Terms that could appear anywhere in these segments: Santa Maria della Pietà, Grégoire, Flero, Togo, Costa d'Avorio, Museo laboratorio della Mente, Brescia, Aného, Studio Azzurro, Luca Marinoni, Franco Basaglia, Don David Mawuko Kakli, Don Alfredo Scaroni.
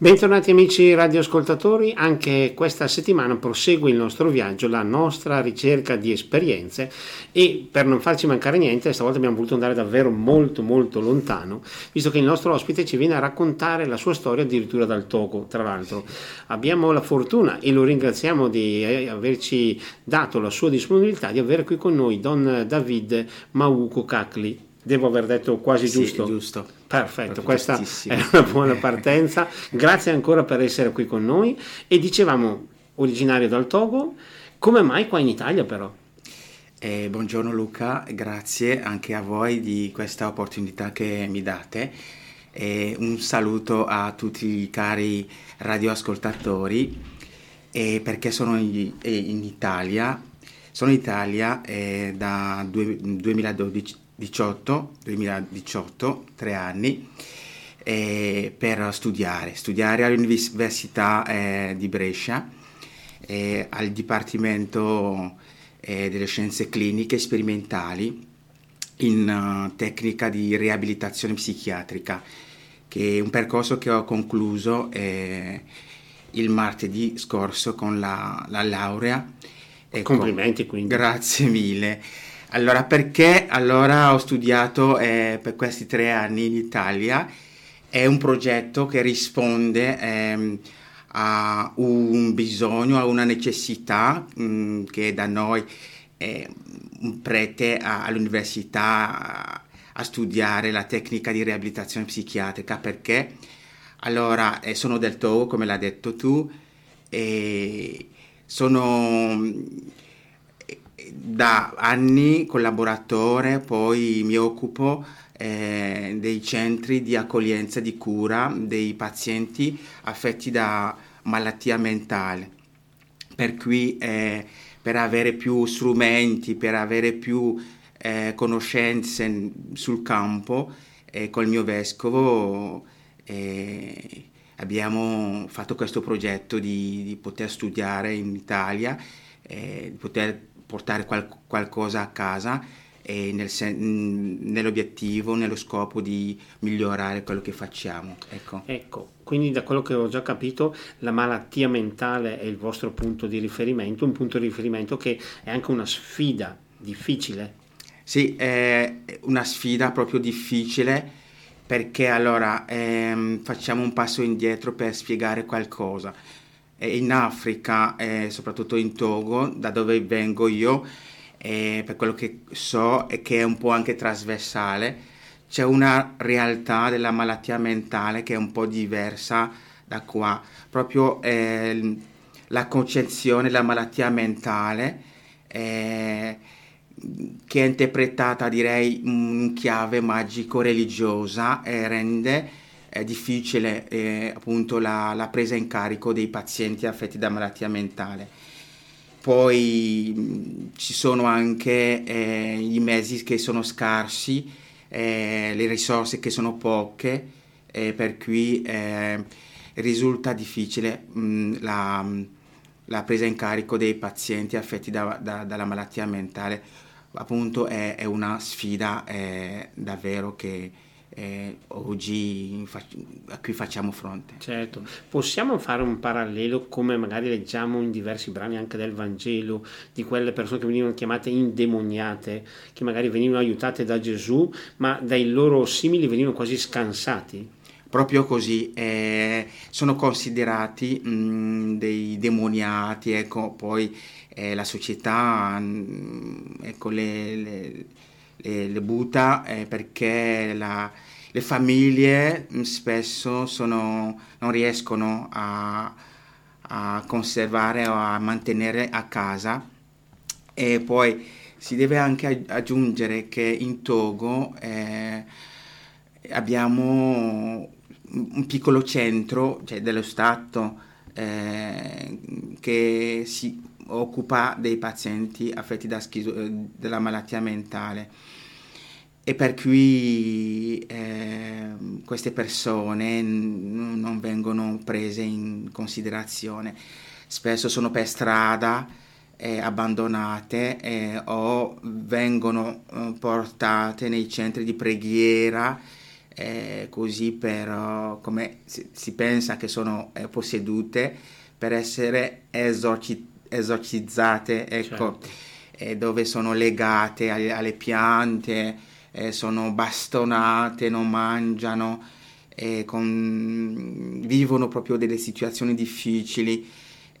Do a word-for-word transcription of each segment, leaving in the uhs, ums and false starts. Bentornati amici radioascoltatori, anche questa settimana prosegue il nostro viaggio, la nostra ricerca di esperienze, e per non farci mancare niente stavolta abbiamo voluto andare davvero molto molto lontano, visto che il nostro ospite ci viene a raccontare la sua storia addirittura dal Togo. Tra l'altro abbiamo la fortuna, e lo ringraziamo di averci dato la sua disponibilità, di avere qui con noi Don David Mawuko Kakli. Devo aver detto quasi sì, giusto? giusto. Perfetto, questa è una buona partenza. Grazie ancora per essere qui con noi. E dicevamo, originario dal Togo, come mai qua in Italia però? Eh, buongiorno Luca, grazie anche a voi di questa opportunità che mi date. Eh, un saluto a tutti i cari radioascoltatori, eh, perché sono in, in Italia, sono in Italia eh, da due, duemiladodici. duemiladiciotto, duemiladiciotto, tre anni, eh, per studiare, studiare all'Università eh, di Brescia, eh, al Dipartimento eh, delle Scienze Cliniche e Sperimentali in uh, tecnica di riabilitazione psichiatrica, che è un percorso che ho concluso eh, il martedì scorso con la, la laurea. Ecco, complimenti quindi. Grazie mille. Allora, perché allora ho studiato eh, per questi tre anni in Italia? È un progetto che risponde eh, a un bisogno, a una necessità mh, che da noi eh, un prete a, all'università a, a studiare la tecnica di riabilitazione psichiatrica, perché allora eh, sono del Togo, come l'ha detto tu, e sono... da anni collaboratore, poi mi occupo eh, dei centri di accoglienza e di cura dei pazienti affetti da malattia mentale, per cui eh, per avere più strumenti, per avere più eh, conoscenze sul campo, eh, col mio vescovo eh, abbiamo fatto questo progetto di, di poter studiare in Italia, eh, di poter portare qual- qualcosa a casa, e nel sen- nell'obiettivo, nello scopo di migliorare quello che facciamo. Ecco. ecco, quindi da quello che ho già capito, la malattia mentale è il vostro punto di riferimento, un punto di riferimento che è anche una sfida difficile. Sì, è una sfida proprio difficile, perché allora ehm, facciamo un passo indietro per spiegare qualcosa. In Africa, eh, soprattutto in Togo, da dove vengo io, eh, per quello che so e che è un po' anche trasversale, c'è una realtà della malattia mentale che è un po' diversa da qua. Proprio eh, la concezione della malattia mentale eh, che è interpretata, direi, in chiave magico-religiosa, eh, rende È difficile eh, appunto la, la presa in carico dei pazienti affetti da malattia mentale. Poi mh, ci sono anche eh, i mezzi che sono scarsi, eh, le risorse che sono poche, eh, per cui eh, risulta difficile mh, la, la presa in carico dei pazienti affetti da, da, dalla malattia mentale. Appunto è, è una sfida eh, davvero che Eh, oggi fac- a cui facciamo fronte. Certo, possiamo fare un parallelo, come magari leggiamo in diversi brani anche del Vangelo, di quelle persone che venivano chiamate indemoniate, che magari venivano aiutate da Gesù, ma dai loro simili venivano quasi scansati? Proprio così, eh, sono considerati mh, dei demoniati. Ecco, poi eh, la società mh, ecco le, le Le, le butta eh, perché la, le famiglie mh, spesso sono, non riescono a, a conservare o a mantenere a casa. E poi si deve anche aggiungere che in Togo eh, abbiamo un piccolo centro, cioè dello Stato, eh, che si occupa dei pazienti affetti da schizo, della malattia mentale, e per cui eh, queste persone n- non vengono prese in considerazione, spesso sono per strada eh, abbandonate eh, o vengono eh, portate nei centri di preghiera eh, così per, come si, si pensa che sono eh, possedute per essere esorci, esorcizzate, ecco, certo. eh, dove sono legate alle, alle piante, eh, sono bastonate, non mangiano, eh, con, vivono proprio delle situazioni difficili.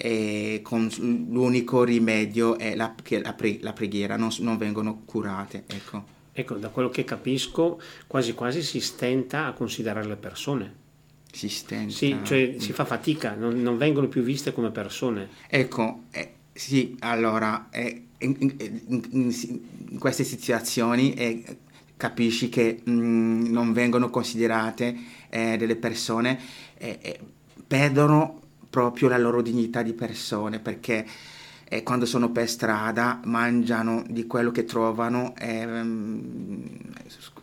E con l'unico rimedio è la, che la, pre, la preghiera, non, non vengono curate. Ecco. ecco, da quello che capisco, quasi quasi si stenta a considerare le persone. Si stenta. Sì, cioè si fa fatica, non, non vengono più viste come persone. Ecco, eh, sì, allora, eh, in, in, in, in queste situazioni eh, capisci che mh, non vengono considerate eh, delle persone, eh, eh, perdono proprio la loro dignità di persone, perché eh, quando sono per strada mangiano di quello che trovano, ehm,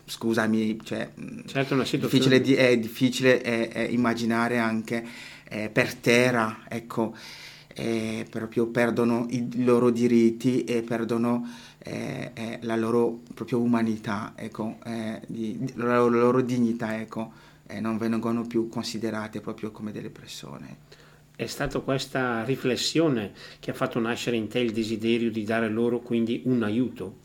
scusami, cioè, certo, è una situazione. Difficile, è difficile è, è immaginare anche eh, per terra, ecco, eh, proprio perdono i loro diritti e perdono eh, eh, la loro proprio umanità, ecco, eh, di, la loro, la loro dignità, ecco, eh, non vengono più considerate proprio come delle persone. È stata questa riflessione che ha fatto nascere in te il desiderio di dare loro quindi un aiuto?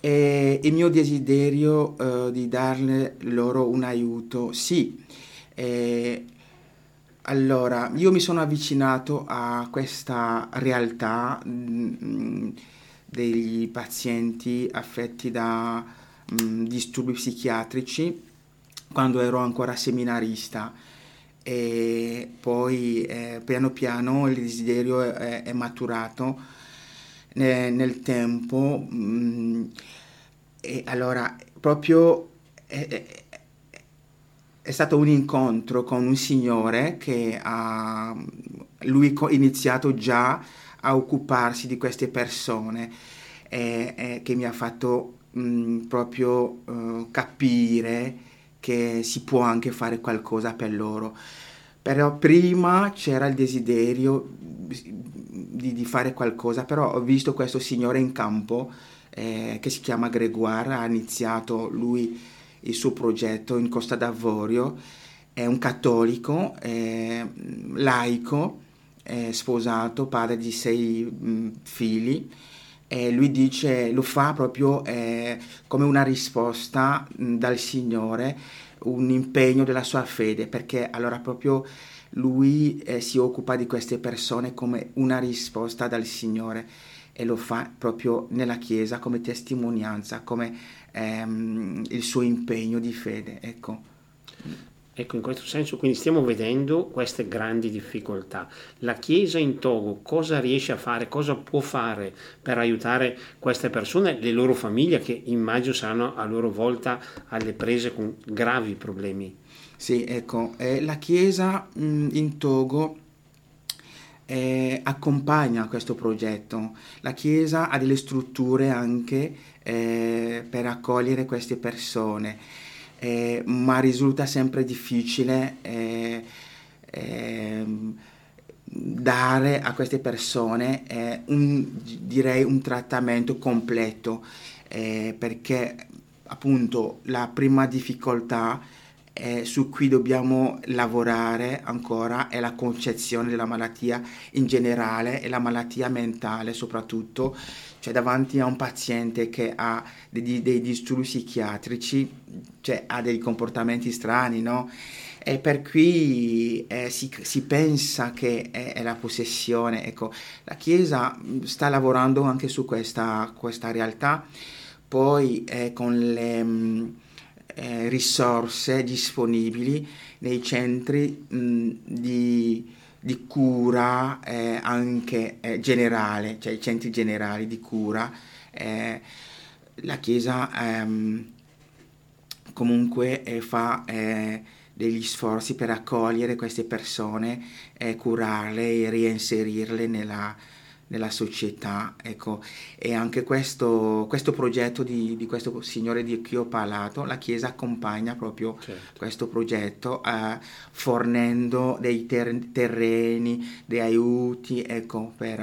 Eh, il mio desiderio eh, di darle loro un aiuto, sì. Eh, allora, io mi sono avvicinato a questa realtà mh, degli pazienti affetti da mh, disturbi psichiatrici quando ero ancora seminarista. E poi eh, piano piano il desiderio è, è maturato nel, nel tempo, mh, e allora proprio è, è stato un incontro con un signore che ha lui iniziato già a occuparsi di queste persone, eh, eh, che mi ha fatto mh, proprio eh, capire che si può anche fare qualcosa per loro. Però prima c'era il desiderio di, di fare qualcosa, però ho visto questo signore in campo eh, che si chiama Grégoire, ha iniziato lui il suo progetto in Costa d'Avorio, è un cattolico, eh, laico, eh, sposato, padre di sei mh, figli. E lui dice, lo fa proprio eh, come una risposta mh, dal Signore, un impegno della sua fede, perché allora proprio lui eh, si occupa di queste persone come una risposta dal Signore, e lo fa proprio nella Chiesa come testimonianza, come ehm, il suo impegno di fede. Ecco. Ecco, in questo senso, quindi stiamo vedendo queste grandi difficoltà. La Chiesa in Togo cosa riesce a fare, cosa può fare per aiutare queste persone, le loro famiglie, che immagino saranno a loro volta alle prese con gravi problemi? Sì, ecco, eh, la Chiesa mh, in Togo eh, accompagna questo progetto. La Chiesa ha delle strutture anche eh, per accogliere queste persone. Eh, ma risulta sempre difficile eh, eh, dare a queste persone eh, un, direi un trattamento completo, eh, perché appunto la prima difficoltà eh, su cui dobbiamo lavorare ancora è la concezione della malattia in generale e la malattia mentale soprattutto. Cioè, davanti a un paziente che ha dei, dei disturbi psichiatrici, cioè ha dei comportamenti strani, no? E per cui eh, si, si pensa che è, è la possessione. Ecco, la Chiesa sta lavorando anche su questa, questa realtà. Poi eh, con le mh, eh, risorse disponibili nei centri mh, di... di cura eh, anche eh, generale, cioè i centri generali di cura, eh, la Chiesa ehm, comunque eh, fa eh, degli sforzi per accogliere queste persone, eh, curarle e reinserirle nella, nella società, ecco. E anche questo, questo progetto di, di questo signore di cui ho parlato, la Chiesa accompagna proprio, certo, questo progetto eh, fornendo dei ter- terreni, dei aiuti, ecco, per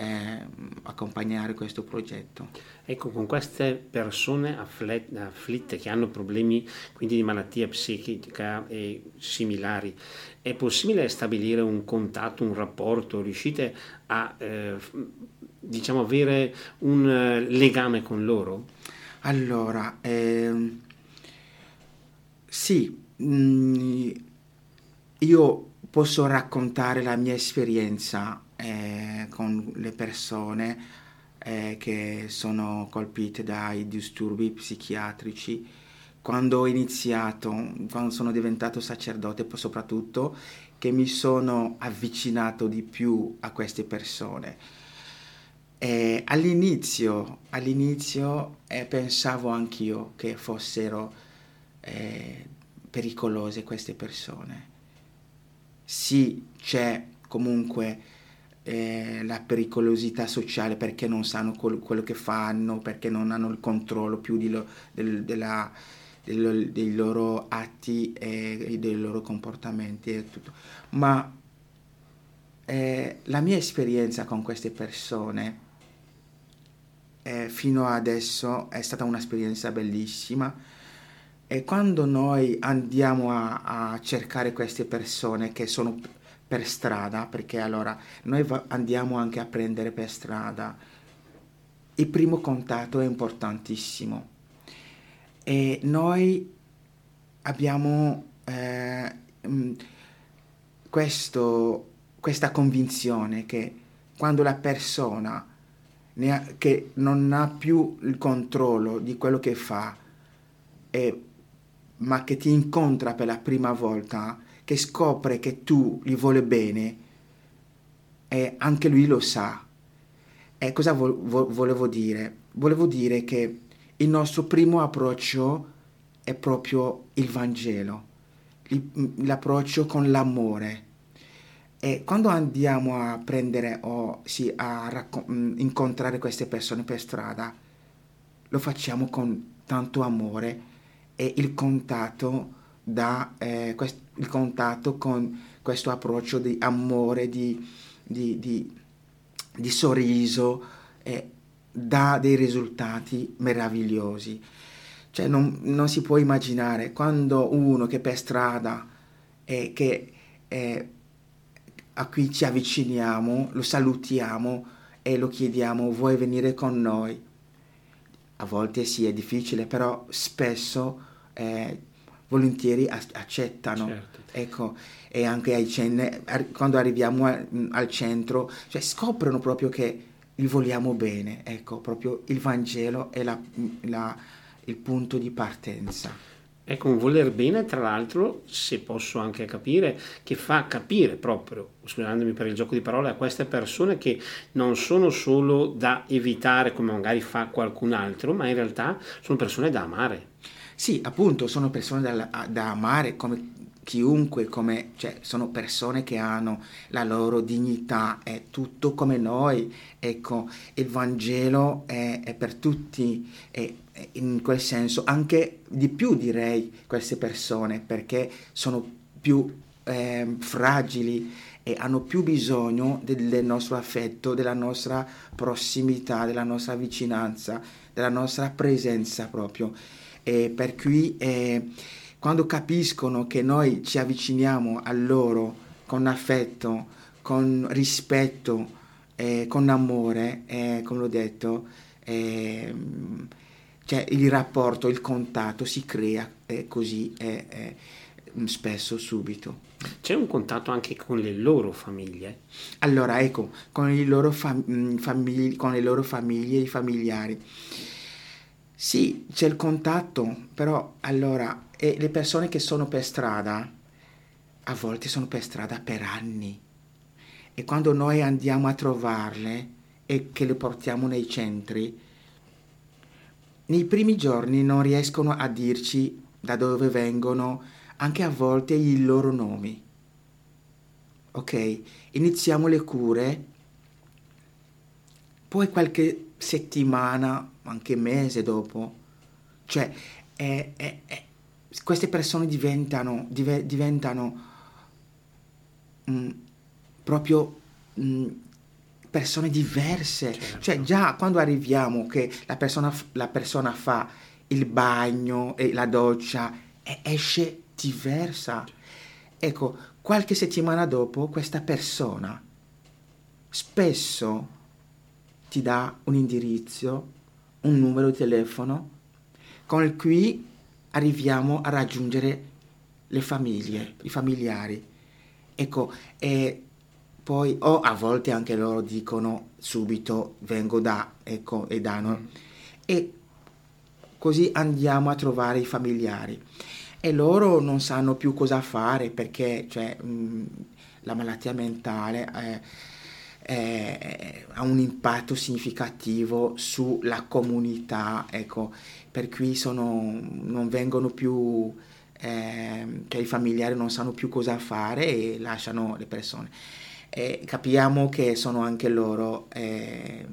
eh, accompagnare questo progetto. Ecco, con queste persone afflet- afflitte che hanno problemi quindi di malattia psichica e similari, è possibile stabilire un contatto, un rapporto? Riuscite a eh, diciamo avere un legame con loro? Allora, eh, sì, mh, io posso raccontare la mia esperienza eh, con le persone eh, che sono colpite dai disturbi psichiatrici. Quando ho iniziato, quando sono diventato sacerdote, soprattutto, che mi sono avvicinato di più a queste persone. E all'inizio, all'inizio eh, pensavo anch'io che fossero eh, pericolose queste persone. Sì, c'è comunque eh, la pericolosità sociale perché non sanno quel, quello che fanno, perché non hanno il controllo più di lo, del, della, del, dei loro atti e, e dei loro comportamenti e tutto. Ma eh, la mia esperienza con queste persone eh, fino adesso è stata un'esperienza bellissima. E quando noi andiamo a, a cercare queste persone che sono per strada, perché allora noi va, andiamo anche a prendere per strada, il primo contatto è importantissimo. E noi abbiamo eh, questo, questa convinzione che quando la persona ne ha, che non ha più il controllo di quello che fa, e ma che ti incontra per la prima volta, che scopre che tu gli vuole bene, e anche lui lo sa. E cosa vo- vo- volevo dire? Volevo dire che il nostro primo approccio è proprio il Vangelo, l'approccio con l'amore. E quando andiamo a prendere o sì, a racco- incontrare queste persone per strada, lo facciamo con tanto amore. E il contatto, da, eh, quest- il contatto con questo approccio di amore, di, di, di, di sorriso, eh, dà dei risultati meravigliosi. Cioè non, non si può immaginare quando uno che per strada, eh, che, eh, a cui ci avviciniamo, lo salutiamo e lo chiediamo: vuoi venire con noi? A volte sì, è difficile, però spesso... Eh, volentieri accettano, certo. Ecco, e anche ai cenne, quando arriviamo a, al centro, cioè scoprono proprio che li vogliamo bene. Ecco, proprio il Vangelo è la, la, il punto di partenza. Ecco, un voler bene, tra l'altro, se posso anche capire, che fa capire proprio, scusandomi per il gioco di parole, a queste persone che non sono solo da evitare come magari fa qualcun altro, ma in realtà sono persone da amare. Sì, appunto, sono persone da, da amare come chiunque, come, cioè, sono persone che hanno la loro dignità, è tutto come noi. Ecco, il Vangelo è, è per tutti, è, è in quel senso, anche di più direi queste persone, perché sono più eh, fragili e hanno più bisogno del, del nostro affetto, della nostra prossimità, della nostra vicinanza, della nostra presenza proprio. E per cui eh, quando capiscono che noi ci avviciniamo a loro con affetto, con rispetto, eh, con amore, eh, come l'ho detto, eh, cioè il rapporto, il contatto si crea eh, così eh, eh, spesso subito. C'è un contatto anche con le loro famiglie? Allora ecco, con, i loro fam- famig- con le loro famiglie e i familiari. Sì, c'è il contatto, però allora e le persone che sono per strada, a volte sono per strada per anni, e quando noi andiamo a trovarle e che le portiamo nei centri, nei primi giorni non riescono a dirci da dove vengono, anche a volte i loro nomi. Ok, iniziamo le cure, poi qualche settimana, anche mese dopo, cioè eh, eh, eh, queste persone diventano, div- diventano mh, proprio mh, persone diverse, certo. Cioè già quando arriviamo che la persona, la persona fa il bagno e la doccia e esce diversa, ecco, qualche settimana dopo questa persona spesso ti dà un indirizzo, un numero di telefono con il cui arriviamo a raggiungere le famiglie, i familiari, ecco, e poi o oh, a volte anche loro dicono subito vengo da, ecco, e danno mm. e così andiamo a trovare i familiari e loro non sanno più cosa fare perché cioè, mh, la malattia mentale eh, eh, ha un impatto significativo sulla comunità, ecco, per cui sono, non vengono più eh, cioè i familiari non sanno più cosa fare e lasciano le persone. E capiamo che sono anche loro eh,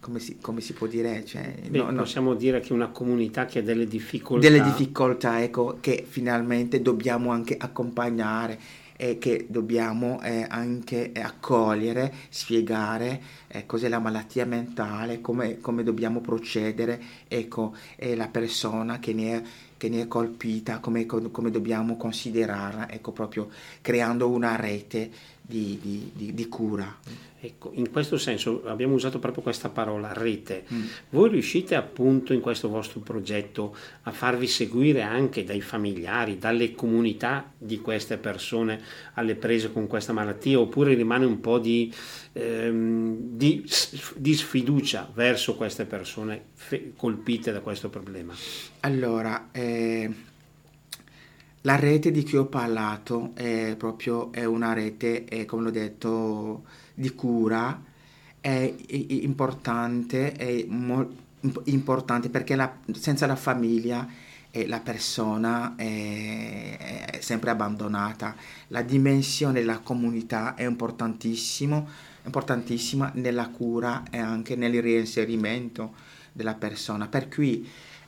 come, si, come si può dire, cioè, Beh, no, possiamo no. dire che una comunità che ha delle difficoltà delle difficoltà ecco, che finalmente dobbiamo anche accompagnare e che dobbiamo eh, anche accogliere, spiegare eh, cos'è la malattia mentale, come, come dobbiamo procedere, ecco, e la persona che ne è che ne è colpita, come, come dobbiamo considerarla, ecco, proprio creando una rete di, di, di, di cura. Ecco, in questo senso abbiamo usato proprio questa parola, rete. Mm. Voi riuscite appunto in questo vostro progetto a farvi seguire anche dai familiari, dalle comunità di queste persone alle prese con questa malattia, oppure rimane un po' di, ehm, di, di sfiducia verso queste persone fe- colpite da questo problema? Allora, eh, la rete di cui ho parlato è proprio è una rete, è, come l'ho detto, di cura, è, è importante, è mo- importante perché la, senza la famiglia eh, la persona è, è sempre abbandonata. La dimensione della comunità è importantissimo, importantissima nella cura e anche nel reinserimento della persona, per cui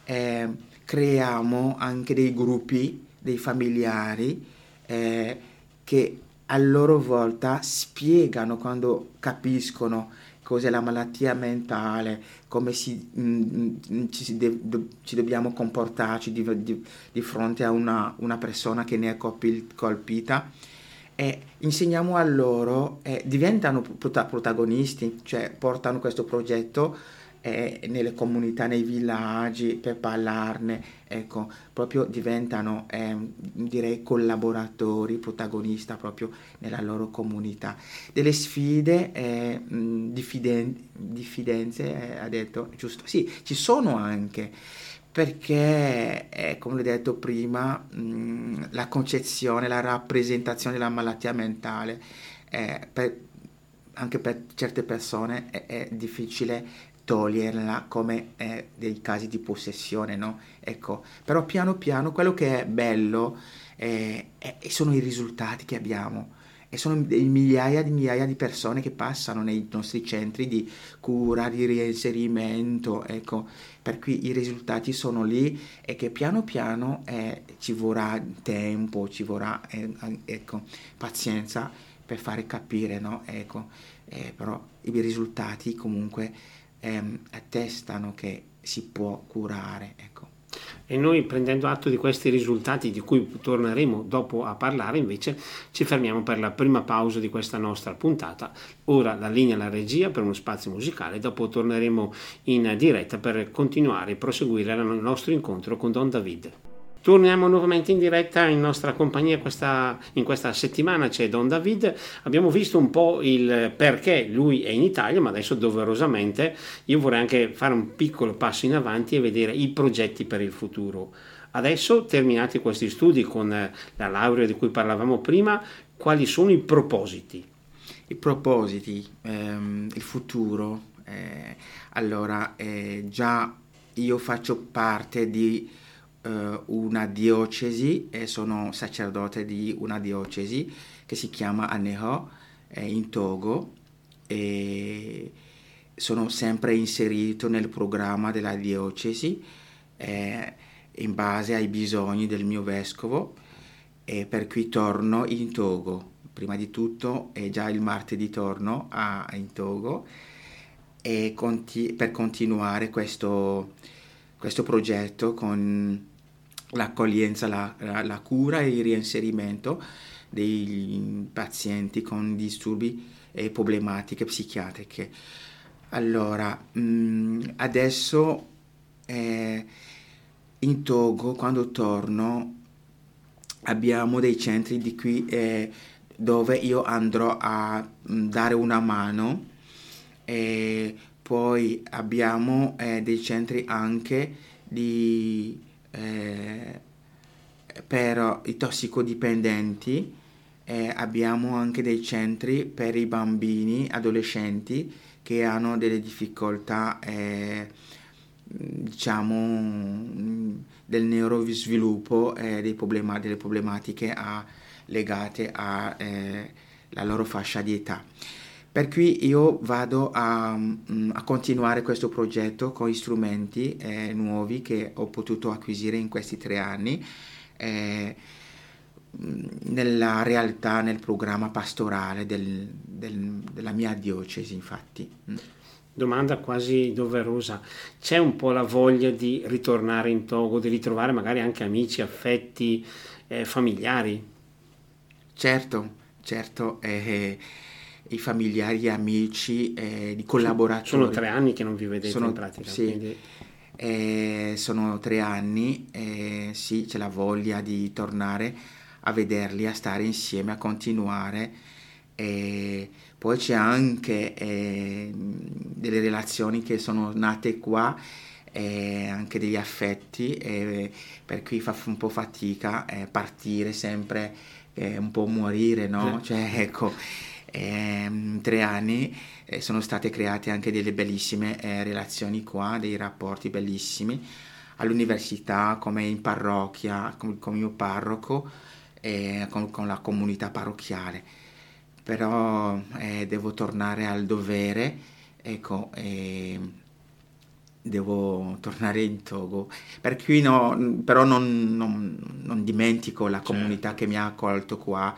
Eh, creiamo anche dei gruppi, dei familiari eh, che a loro volta spiegano, quando capiscono cos'è la malattia mentale, come si, mh, ci, si de- do- ci dobbiamo comportarci di, di, di fronte a una, una persona che ne è colpi- colpita, e insegniamo a loro, eh, diventano prota- protagonisti, cioè portano questo progetto nelle comunità, nei villaggi, per parlarne, ecco, proprio diventano eh, direi collaboratori, protagonista proprio nella loro comunità. Delle sfide, eh, diffiden- diffidenze, eh, ha detto, giusto? Sì, ci sono anche, perché, eh, come l'ho detto prima, mh, la concezione, la rappresentazione della malattia mentale, eh, per, anche per certe persone è, è difficile toglierla come eh, dei casi di possessione, no? Ecco, però piano piano quello che è bello eh, eh, sono i risultati che abbiamo e sono migliaia di migliaia di persone che passano nei nostri centri di cura, di reinserimento, ecco, per cui i risultati sono lì e che piano piano eh, ci vorrà tempo, ci vorrà eh, ecco, pazienza per fare capire, no? Ecco, eh, però i risultati comunque attestano che si può curare, ecco. E noi, prendendo atto di questi risultati di cui torneremo dopo a parlare, invece ci fermiamo per la prima pausa di questa nostra puntata. Ora la linea alla regia per uno spazio musicale, dopo torneremo in diretta per continuare e proseguire il nostro incontro con Don David. Torniamo nuovamente in diretta in nostra compagnia questa, in questa settimana, c'è Don David. Abbiamo visto un po' il perché lui è in Italia, ma adesso doverosamente io vorrei anche fare un piccolo passo in avanti e vedere i progetti per il futuro. Adesso, terminati questi studi con la laurea di cui parlavamo prima, quali sono i propositi? I propositi, ehm, il futuro. Eh, allora, eh, già io faccio parte di una diocesi e sono sacerdote di una diocesi che si chiama Aného eh, in Togo, e sono sempre inserito nel programma della diocesi eh, in base ai bisogni del mio vescovo, e per cui torno in Togo prima di tutto è già il martedì torno a, in Togo e conti- per continuare questo, questo progetto con l'accoglienza, la, la, la cura e il reinserimento dei pazienti con disturbi e problematiche psichiatriche. Allora, mh, adesso eh, in Togo, quando torno, abbiamo dei centri di qui eh, dove io andrò a mh, dare una mano, e poi abbiamo eh, dei centri anche di, eh, per i tossicodipendenti, eh, abbiamo anche dei centri per i bambini, adolescenti che hanno delle difficoltà, eh, diciamo, del neurosviluppo e eh, dei problema- delle problematiche a, legate alla eh, loro fascia di età. Per cui io vado a, a continuare questo progetto con gli strumenti eh, nuovi che ho potuto acquisire in questi tre anni eh, nella realtà, nel programma pastorale del, del, della mia diocesi, infatti. Domanda quasi doverosa: c'è un po' la voglia di ritornare in Togo, di ritrovare magari anche amici, affetti, eh, familiari? Certo, certo, eh, i familiari, gli amici, eh, i collaboratori. Sono tre anni che non vi vedete sono, in pratica. Sì. Quindi... Eh, sono tre anni, eh, sì, c'è la voglia di tornare a vederli, a stare insieme, a continuare. E poi c'è anche eh, delle relazioni che sono nate qua, eh, anche degli affetti, eh, per cui fa un po' fatica eh, partire sempre, eh, un po' morire, no? Cioè, ecco, eh, tre anni eh, sono state create anche delle bellissime eh, relazioni qua, dei rapporti bellissimi all'università, come in parrocchia, con, con il mio parroco, eh, con, con la comunità parrocchiale. Però eh, devo tornare al dovere, ecco, eh, devo tornare in Togo. Per cui no, però non, non, non dimentico la comunità, certo, che mi ha accolto qua,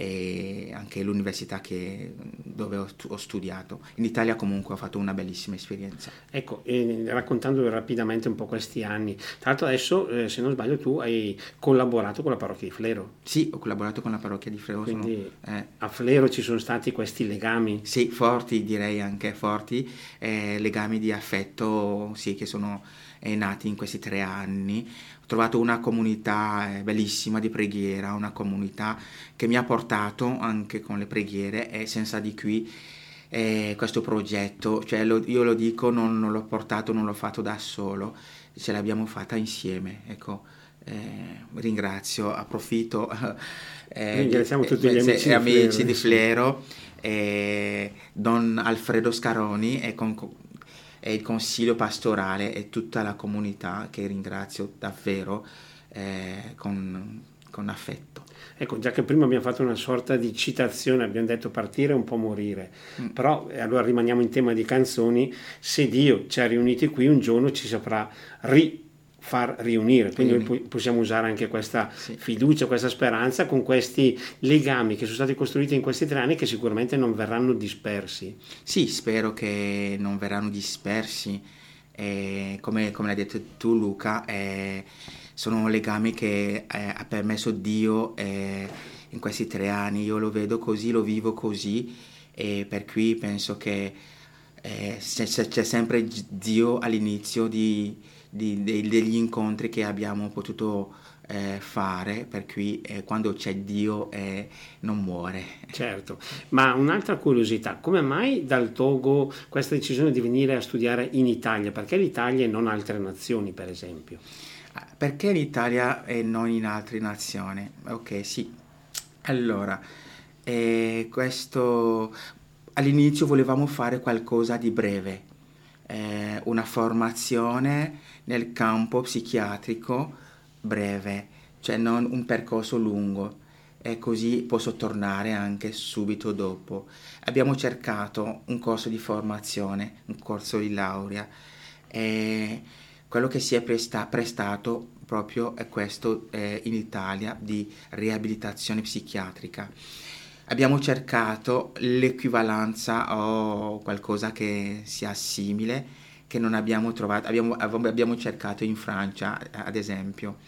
e anche l'università che, dove ho, ho studiato. In Italia comunque ho fatto una bellissima esperienza. Ecco, eh, raccontando rapidamente un po' questi anni. Tra l'altro adesso, eh, se non sbaglio, tu hai collaborato con la parrocchia di Flero. Sì, ho collaborato con la parrocchia di Flero. Quindi sono, eh, a Flero ci sono stati questi legami? Sì, forti, direi anche forti, eh, legami di affetto, sì, che sono eh, nati in questi tre anni. Ho trovato una comunità bellissima di preghiera, una comunità che mi ha portato anche con le preghiere, e senza di qui eh, questo progetto, cioè lo, io lo dico, non, non l'ho portato, non l'ho fatto da solo, ce l'abbiamo fatta insieme, ecco. Eh, ringrazio, approfitto, eh, ringraziamo tutti gli amici, se, di, amici Flero. di Flero, eh, Don Alfredo Scaroni e con e il consiglio pastorale e tutta la comunità, che ringrazio davvero eh, con, con affetto. Ecco, già che prima abbiamo fatto una sorta di citazione, abbiamo detto partire un po' morire, mm. però eh, allora rimaniamo in tema di canzoni. Se Dio ci ha riuniti qui, un giorno ci saprà ri far riunire, quindi Riuni. noi possiamo usare anche questa sì. fiducia, questa speranza, con questi legami che sono stati costruiti in questi tre anni, che sicuramente non verranno dispersi. Sì, spero che non verranno dispersi, eh, come, come l'hai detto tu, Luca, eh, sono legami che eh, ha permesso Dio eh, in questi tre anni. Io lo vedo così, lo vivo così, e per cui penso che eh, c'è, c'è sempre Dio all'inizio di Di, de, degli incontri che abbiamo potuto eh, fare, per cui eh, quando c'è Dio eh, non muore. Certo, ma un'altra curiosità: come mai dal Togo questa decisione di venire a studiare in Italia? Perché l'Italia e non altre nazioni, per esempio? Perché l'Italia e non in altre nazioni? Ok, sì. Allora, eh, questo all'inizio volevamo fare qualcosa di breve, eh, una formazione nel campo psichiatrico breve, cioè non un percorso lungo, e così posso tornare anche subito dopo. Abbiamo cercato un corso di formazione, un corso di laurea, e quello che si è presta- prestato proprio è questo eh, in Italia, di riabilitazione psichiatrica. abbiamo cercato l'equivalenza o qualcosa che sia simile, che non abbiamo trovato, abbiamo, abbiamo cercato in Francia ad esempio,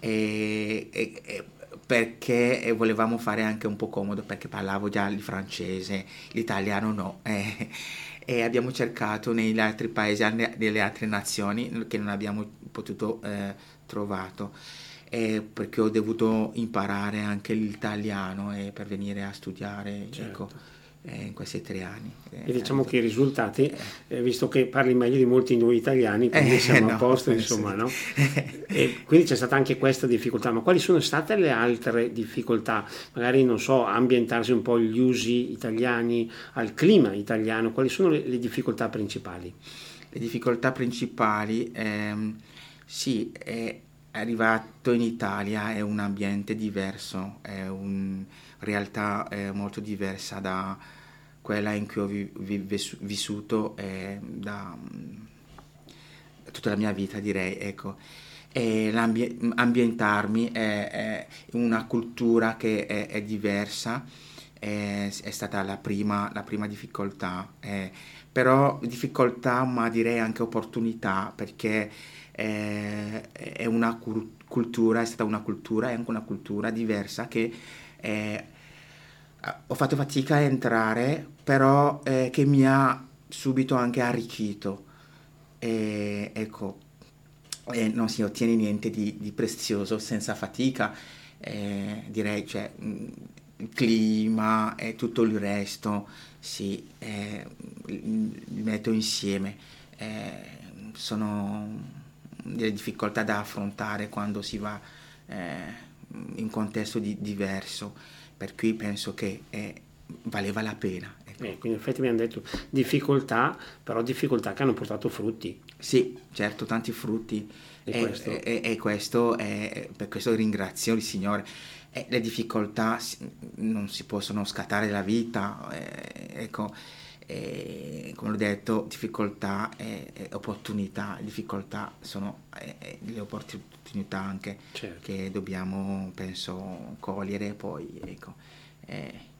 e, e, e perché volevamo fare anche un po' comodo, perché parlavo già il francese, l'italiano no, eh, e abbiamo cercato negli altri paesi, nelle altre nazioni che non abbiamo potuto eh, trovato, eh, perché ho dovuto imparare anche l'italiano eh, per venire a studiare, certo. ecco, eh, in questi tre anni. Eh, e diciamo certo. che i risultati, eh, visto che parli meglio di molti noi italiani, quindi eh, siamo no, a posto, insomma, sì. no? E quindi c'è stata anche questa difficoltà, ma quali sono state le altre difficoltà? Magari, non so, ambientarsi un po' agli usi italiani, al clima italiano, quali sono le, le difficoltà principali? Le difficoltà principali, ehm, sì, è arrivato in Italia, è un ambiente diverso, è un... realtà eh, molto diversa da quella in cui ho vi, vi, vissuto eh, da tutta la mia vita, direi, ecco. E l'ambientarmi è, è una cultura che è, è diversa, è, è stata la prima, la prima difficoltà, eh, però difficoltà ma direi anche opportunità, perché è, è una cultura, è stata una cultura, è anche una cultura diversa che Eh, ho fatto fatica a entrare, però eh, che mi ha subito anche arricchito, eh, ecco, eh, non si ottiene niente di, di prezioso senza fatica, eh, direi, cioè, il clima e tutto il resto si sì, eh, li metto insieme, eh, sono delle difficoltà da affrontare quando si va eh, in contesto di, diverso, per cui penso che eh, valeva la pena. Ecco. Eh, quindi in effetti mi hanno detto difficoltà, però difficoltà che hanno portato frutti. Sì, certo, tanti frutti. E, e questo, e, e questo è, per questo ringrazio il Signore. E le difficoltà non si possono scattare la vita, eh, ecco, eh, come ho detto, difficoltà e, e opportunità, difficoltà sono eh, le opportunità anche certo. che dobbiamo, penso, cogliere poi, ecco. eh.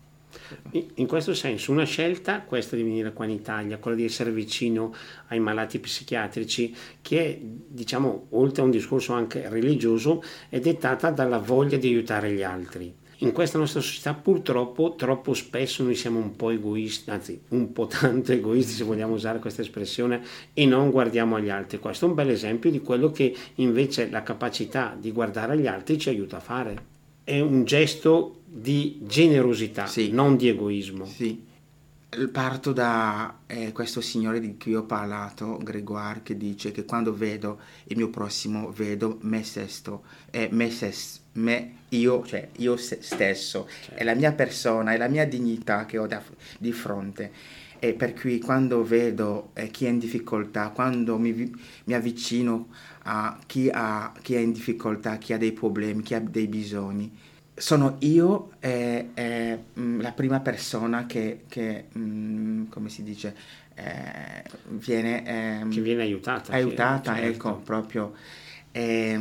In questo senso una scelta, questa di venire qua in Italia, quella di essere vicino ai malati psichiatrici, che è, diciamo, oltre a un discorso anche religioso, è dettata dalla voglia di aiutare gli altri. In questa nostra società purtroppo troppo spesso noi siamo un po' egoisti, anzi un po' tanto egoisti, se vogliamo usare questa espressione, e non guardiamo agli altri. Questo è un bel esempio di quello che invece la capacità di guardare agli altri ci aiuta a fare. È un gesto di generosità, sì. non di egoismo. Sì. Parto da eh, questo signore di cui ho parlato, Grégoire, che dice che quando vedo il mio prossimo vedo me stesso, eh, me stesso. Me, io, cioè io stesso, certo. è la mia persona, è la mia dignità che ho da, di fronte, e per cui quando vedo eh, chi è in difficoltà, quando mi, mi avvicino a chi, ha, chi è in difficoltà, chi ha dei problemi, chi ha dei bisogni, sono io eh, eh, la prima persona che, che mh, come si dice, eh, viene, eh, che viene aiutata, aiutata certo. ecco, proprio. Eh,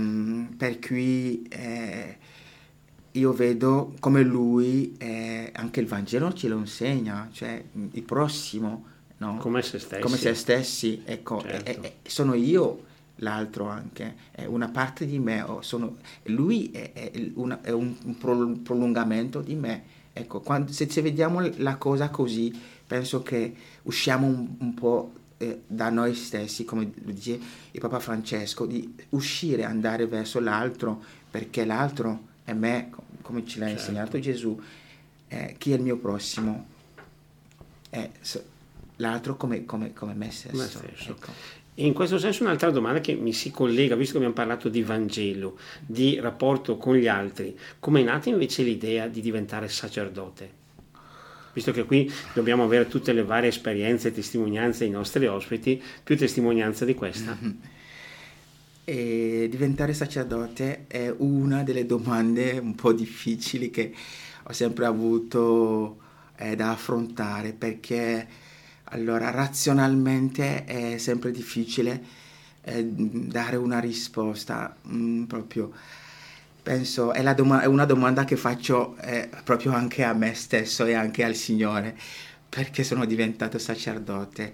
per cui eh, io vedo come lui, eh, anche il Vangelo ce lo insegna, cioè il prossimo, no? come se stessi, come se stessi ecco, certo. eh, eh, sono io l'altro anche, eh, una parte di me, oh, sono, lui è, è, una, è un prolungamento di me, ecco, quando, se, se vediamo la cosa così penso che usciamo un, un po' da noi stessi, come dice il Papa Francesco, di uscire, andare verso l'altro, perché l'altro è me, come ce l'ha certo. insegnato Gesù, eh, chi è il mio prossimo è l'altro come, come, come me stesso, me stesso. Ecco. In questo senso un'altra domanda che mi si collega, visto che abbiamo parlato di Vangelo, di rapporto con gli altri, come è nata invece l'idea di diventare sacerdote? Visto che qui dobbiamo avere tutte le varie esperienze e testimonianze dei nostri ospiti, più testimonianza di questa. E diventare sacerdote è una delle domande un po' difficili che ho sempre avuto eh, da affrontare, perché allora razionalmente è sempre difficile eh, dare una risposta mh, proprio. Penso, è, la doma- è una domanda che faccio eh, proprio anche a me stesso e anche al Signore, perché sono diventato sacerdote.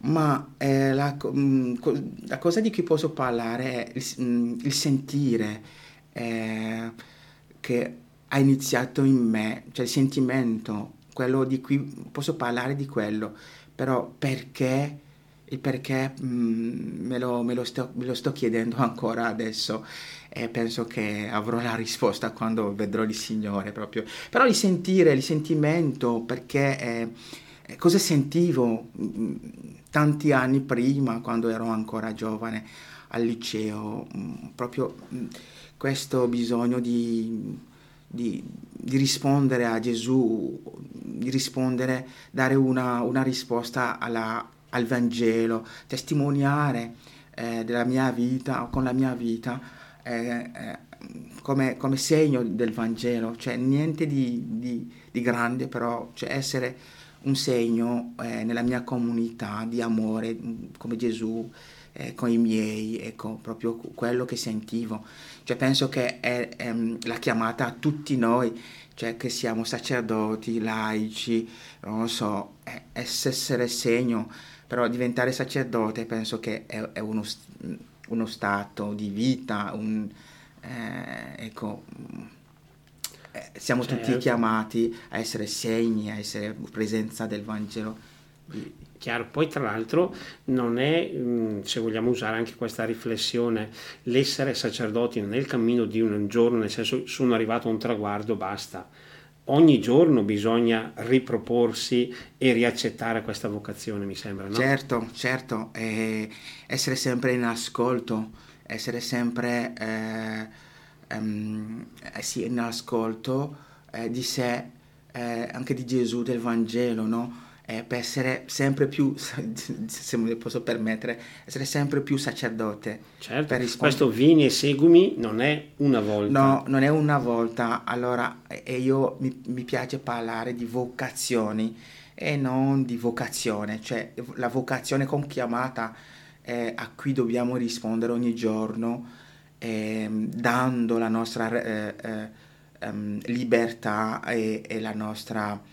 Ma eh, la, mh, co- la cosa di cui posso parlare è il, mh, il sentire eh, che ha iniziato in me, cioè il sentimento, quello di cui posso parlare di quello, però perché... Il perché mh, me, lo, me, lo sto, me lo sto chiedendo ancora adesso e penso che avrò la risposta quando vedrò il Signore proprio. Però il sentire, il sentimento, perché eh, cosa sentivo mh, tanti anni prima, quando ero ancora giovane al liceo, mh, proprio mh, questo bisogno di, di, di rispondere a Gesù, di rispondere, dare una, una risposta alla al Vangelo, testimoniare eh, della mia vita, con la mia vita, eh, eh, come, come segno del Vangelo, cioè niente di, di, di grande, però cioè essere un segno eh, nella mia comunità di amore, come Gesù, eh, con i miei, ecco, proprio quello che sentivo. Cioè penso che è, è la chiamata a tutti noi, cioè che siamo sacerdoti, laici, non lo so, è, è essere segno. Però diventare sacerdote penso che è, è uno, uno stato di vita, un, eh, ecco, eh, siamo certo. Tutti chiamati a essere segni, a essere presenza del Vangelo. Chiaro, poi tra l'altro non è, se vogliamo usare anche questa riflessione, l'essere sacerdoti non è il cammino di un giorno, nel senso sono arrivato a un traguardo, basta. Ogni giorno bisogna riproporsi e riaccettare questa vocazione, mi sembra, no? Certo, certo, eh, essere sempre in ascolto, essere sempre eh, ehm, eh, sì, in ascolto eh, di sé, eh, anche di Gesù, del Vangelo, no? Eh, per essere sempre più, se me lo posso permettere, essere sempre più sacerdote. Certo, per rispond- questo vieni e seguimi non è una volta. No, non è una volta. Allora, e io mi, mi piace parlare di vocazioni e non di vocazione, cioè la vocazione con chiamata eh, a cui dobbiamo rispondere ogni giorno, eh, dando la nostra eh, eh, ehm, libertà e, e la nostra...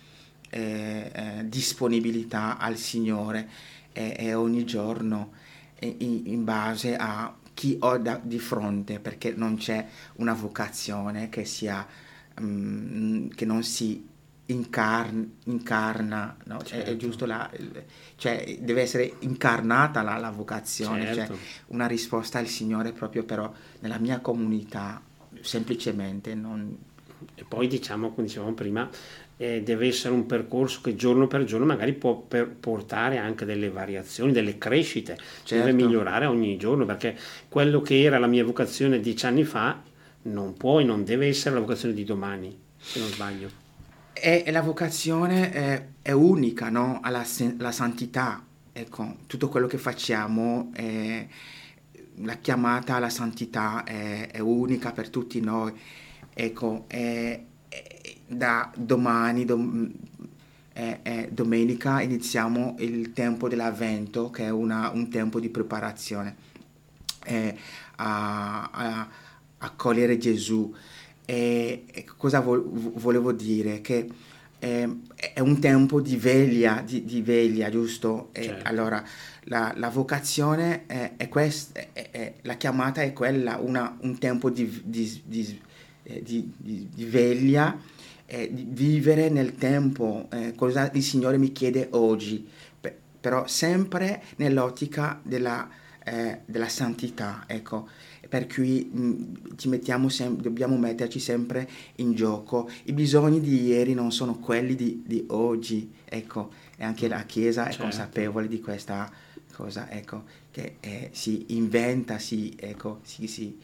Eh, eh, disponibilità al Signore e eh, eh, ogni giorno eh, in, in base a chi ho da, di fronte, perché non c'è una vocazione che sia um, che non si incarna, incarna no? Certo. È, è giusto la, cioè deve essere incarnata la, la vocazione, certo. Cioè una risposta al Signore proprio, però nella mia comunità semplicemente non... E poi diciamo, come dicevamo prima, Eh, deve essere un percorso che giorno per giorno magari può per portare anche delle variazioni, delle crescite, certo. Deve migliorare ogni giorno, perché quello che era la mia vocazione dieci anni fa non può e non deve essere la vocazione di domani, se non sbaglio. E, e la vocazione è, è unica, no? Alla la santità, ecco, tutto quello che facciamo è, la chiamata alla santità è, è unica per tutti noi, ecco, è, da domani, dom- eh, eh, domenica, iniziamo il tempo dell'Avvento, che è una, un tempo di preparazione eh, a, a, a cogliere Gesù. E, e cosa vo- volevo dire? Che eh, è un tempo di veglia, di, di veglia, giusto? E certo. Allora, la, la vocazione è, è questa, è, è, la chiamata è quella, una, un tempo di, di, di, di, di, di veglia, Eh, di vivere nel tempo, eh, cosa il Signore mi chiede oggi, P- però sempre nell'ottica della, eh, della santità, ecco, per cui mh, ci mettiamo sem- dobbiamo metterci sempre in gioco. I bisogni di ieri non sono quelli di, di oggi, ecco, e anche la Chiesa è certo. Consapevole di questa cosa, ecco, che eh, si inventa, si, ecco, si... si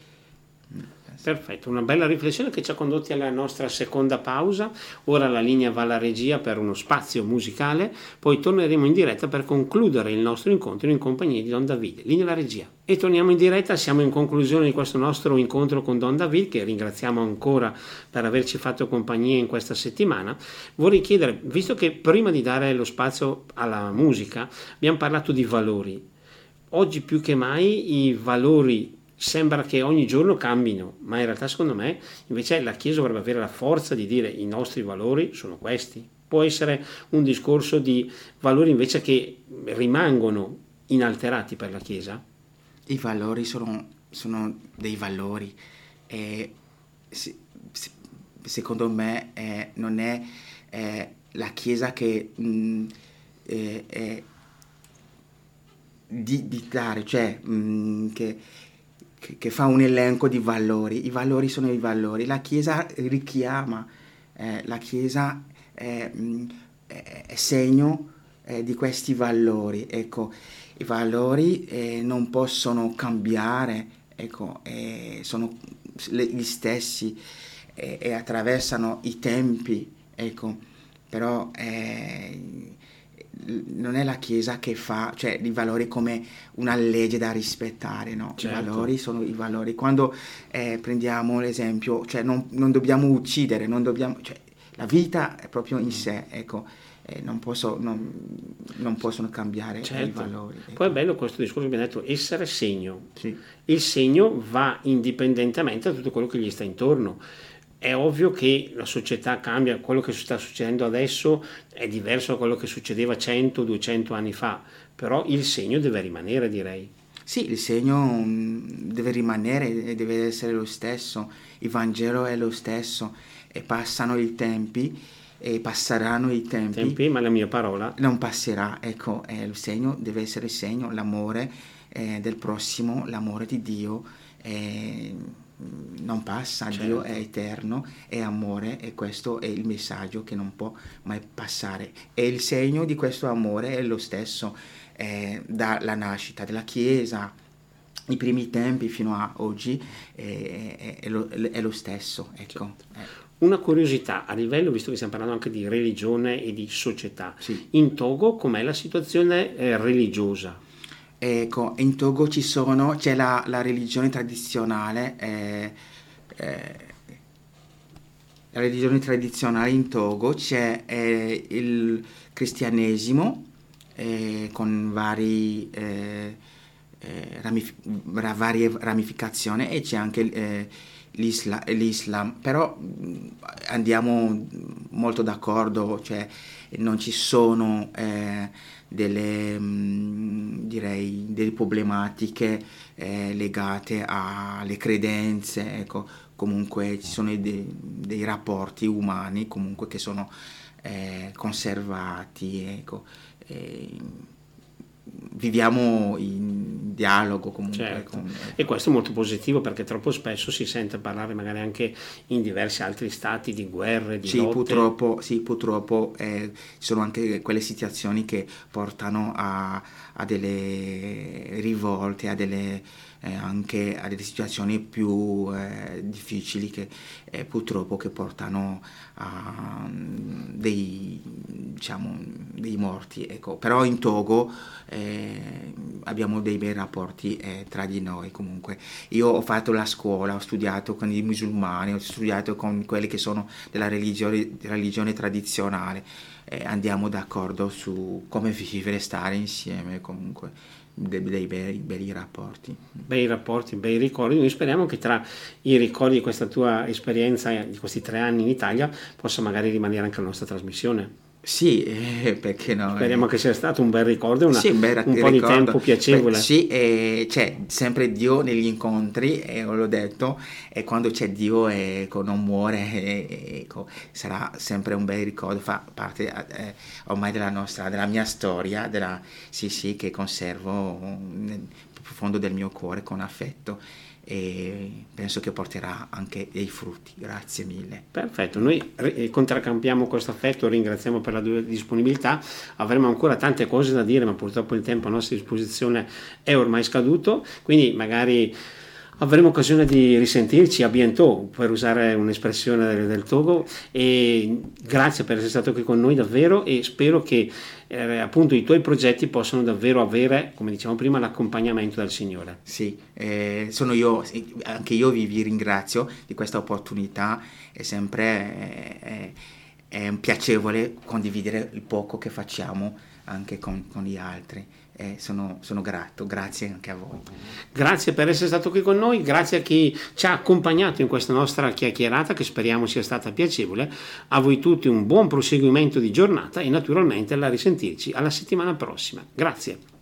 Perfetto, una bella riflessione che ci ha condotti alla nostra seconda pausa. Ora la linea va alla regia per uno spazio musicale, poi torneremo in diretta per concludere il nostro incontro in compagnia di Don David. Linea alla regia. E torniamo in diretta, siamo in conclusione di questo nostro incontro con Don David, che ringraziamo ancora per averci fatto compagnia in questa settimana. Vorrei chiedere, visto che prima di dare lo spazio alla musica abbiamo parlato di valori, oggi più che mai i valori sembra che ogni giorno cambino, ma in realtà secondo me invece la Chiesa dovrebbe avere la forza di dire: i nostri valori sono questi. Può essere un discorso di valori invece che rimangono inalterati per la Chiesa. I valori sono, sono dei valori e secondo me eh, non è eh, la Chiesa che mh, eh, eh, di dittare, cioè mh, che, che, che fa un elenco di valori. I valori sono i valori. La Chiesa richiama, eh, la Chiesa è, è segno eh, di questi valori. Ecco, i valori eh, non possono cambiare, ecco, eh, sono gli stessi eh, e attraversano i tempi, ecco, però eh, non è la Chiesa che fa, cioè, i valori come una legge da rispettare, no? Certo. I valori sono i valori. Quando eh, prendiamo l'esempio, cioè non, non dobbiamo uccidere, non dobbiamo, cioè, la vita è proprio in sé, ecco, eh, non, posso, non, non possono cambiare, certo, i valori. Ecco. Poi è bello questo discorso che abbiamo detto, essere segno. Sì. Il segno va indipendentemente da tutto quello che gli sta intorno. È ovvio che la società cambia, quello che sta succedendo adesso è diverso da quello che succedeva cento duecento anni fa, però il segno deve rimanere, direi. Sì, il segno deve rimanere, deve essere lo stesso, il Vangelo è lo stesso. E passano i tempi e passeranno i tempi, tempi ma la mia parola non passerà, ecco, eh, il segno deve essere il segno, l'amore eh, del prossimo, l'amore di Dio eh, non passa, certo. Dio è eterno, è amore, e questo è il messaggio che non può mai passare, e il segno di questo amore è lo stesso eh, dalla nascita della Chiesa, i primi tempi fino a oggi eh, è, è, lo, è lo stesso, ecco, certo. Una curiosità a livello, visto che stiamo parlando anche di religione e di società, sì. In Togo com'è la situazione eh, religiosa? Ecco, in Togo ci sono, c'è la, la religione tradizionale, eh, eh, la religione tradizionale in Togo c'è eh, il cristianesimo eh, con vari, eh, eh, ramif- varie ramificazioni, e c'è anche eh, L'Islam, l'Islam, però andiamo molto d'accordo, cioè non ci sono eh, delle, mh, direi, delle problematiche eh, legate alle credenze, ecco, comunque ci sono dei, dei rapporti umani comunque che sono eh, conservati, ecco. E viviamo in dialogo comunque, certo, con... E questo è molto positivo, perché troppo spesso si sente parlare magari anche in diversi altri stati di guerre, di sì, lotte. Purtroppo, sì, purtroppo ci eh, sono anche quelle situazioni che portano a, a delle rivolte, a delle, eh, anche a delle situazioni più eh, difficili che eh, purtroppo che portano a um, dei, diciamo, dei morti, ecco. Però in Togo Eh, abbiamo dei bei rapporti eh, tra di noi. Comunque io ho fatto la scuola, ho studiato con i musulmani, ho studiato con quelli che sono della religione, religione tradizionale, eh, andiamo d'accordo su come vivere, stare insieme, comunque dei, dei bei, bei rapporti bei rapporti, bei ricordi. Noi speriamo che tra i ricordi di questa tua esperienza, di questi tre anni in Italia, possa magari rimanere anche la nostra trasmissione. Sì, eh, perché no? Speriamo eh. che sia stato un bel ricordo, una, sì, bel rac- un po' ricordo. Di tempo piacevole. Beh, sì, eh, c'è sempre Dio negli incontri, eh, l'ho detto, e quando c'è Dio eh, ecco, non muore, eh, ecco, sarà sempre un bel ricordo, fa parte eh, ormai della nostra, della mia storia, della, sì sì, che conservo nel profondo del mio cuore con affetto. E penso che porterà anche dei frutti. Grazie mille. Perfetto, noi contraccambiamo questo affetto, ringraziamo per la disponibilità. Avremo ancora tante cose da dire, ma purtroppo il tempo a nostra disposizione è ormai scaduto, quindi magari avremo occasione di risentirci a bientôt, per usare un'espressione del, del Togo. E grazie per essere stato qui con noi davvero, e spero che Eh, appunto i tuoi progetti possono davvero avere, come dicevamo prima, l'accompagnamento dal Signore. Sì, eh, sono io, anche io vi, vi ringrazio di questa opportunità, è sempre eh, è, è piacevole condividere il poco che facciamo anche con, con gli altri. eh, sono, sono grato, grazie anche a voi. Grazie per essere stato qui con noi, grazie a chi ci ha accompagnato in questa nostra chiacchierata che speriamo sia stata piacevole. A voi tutti un buon proseguimento di giornata e naturalmente alla risentirci alla settimana prossima. Grazie.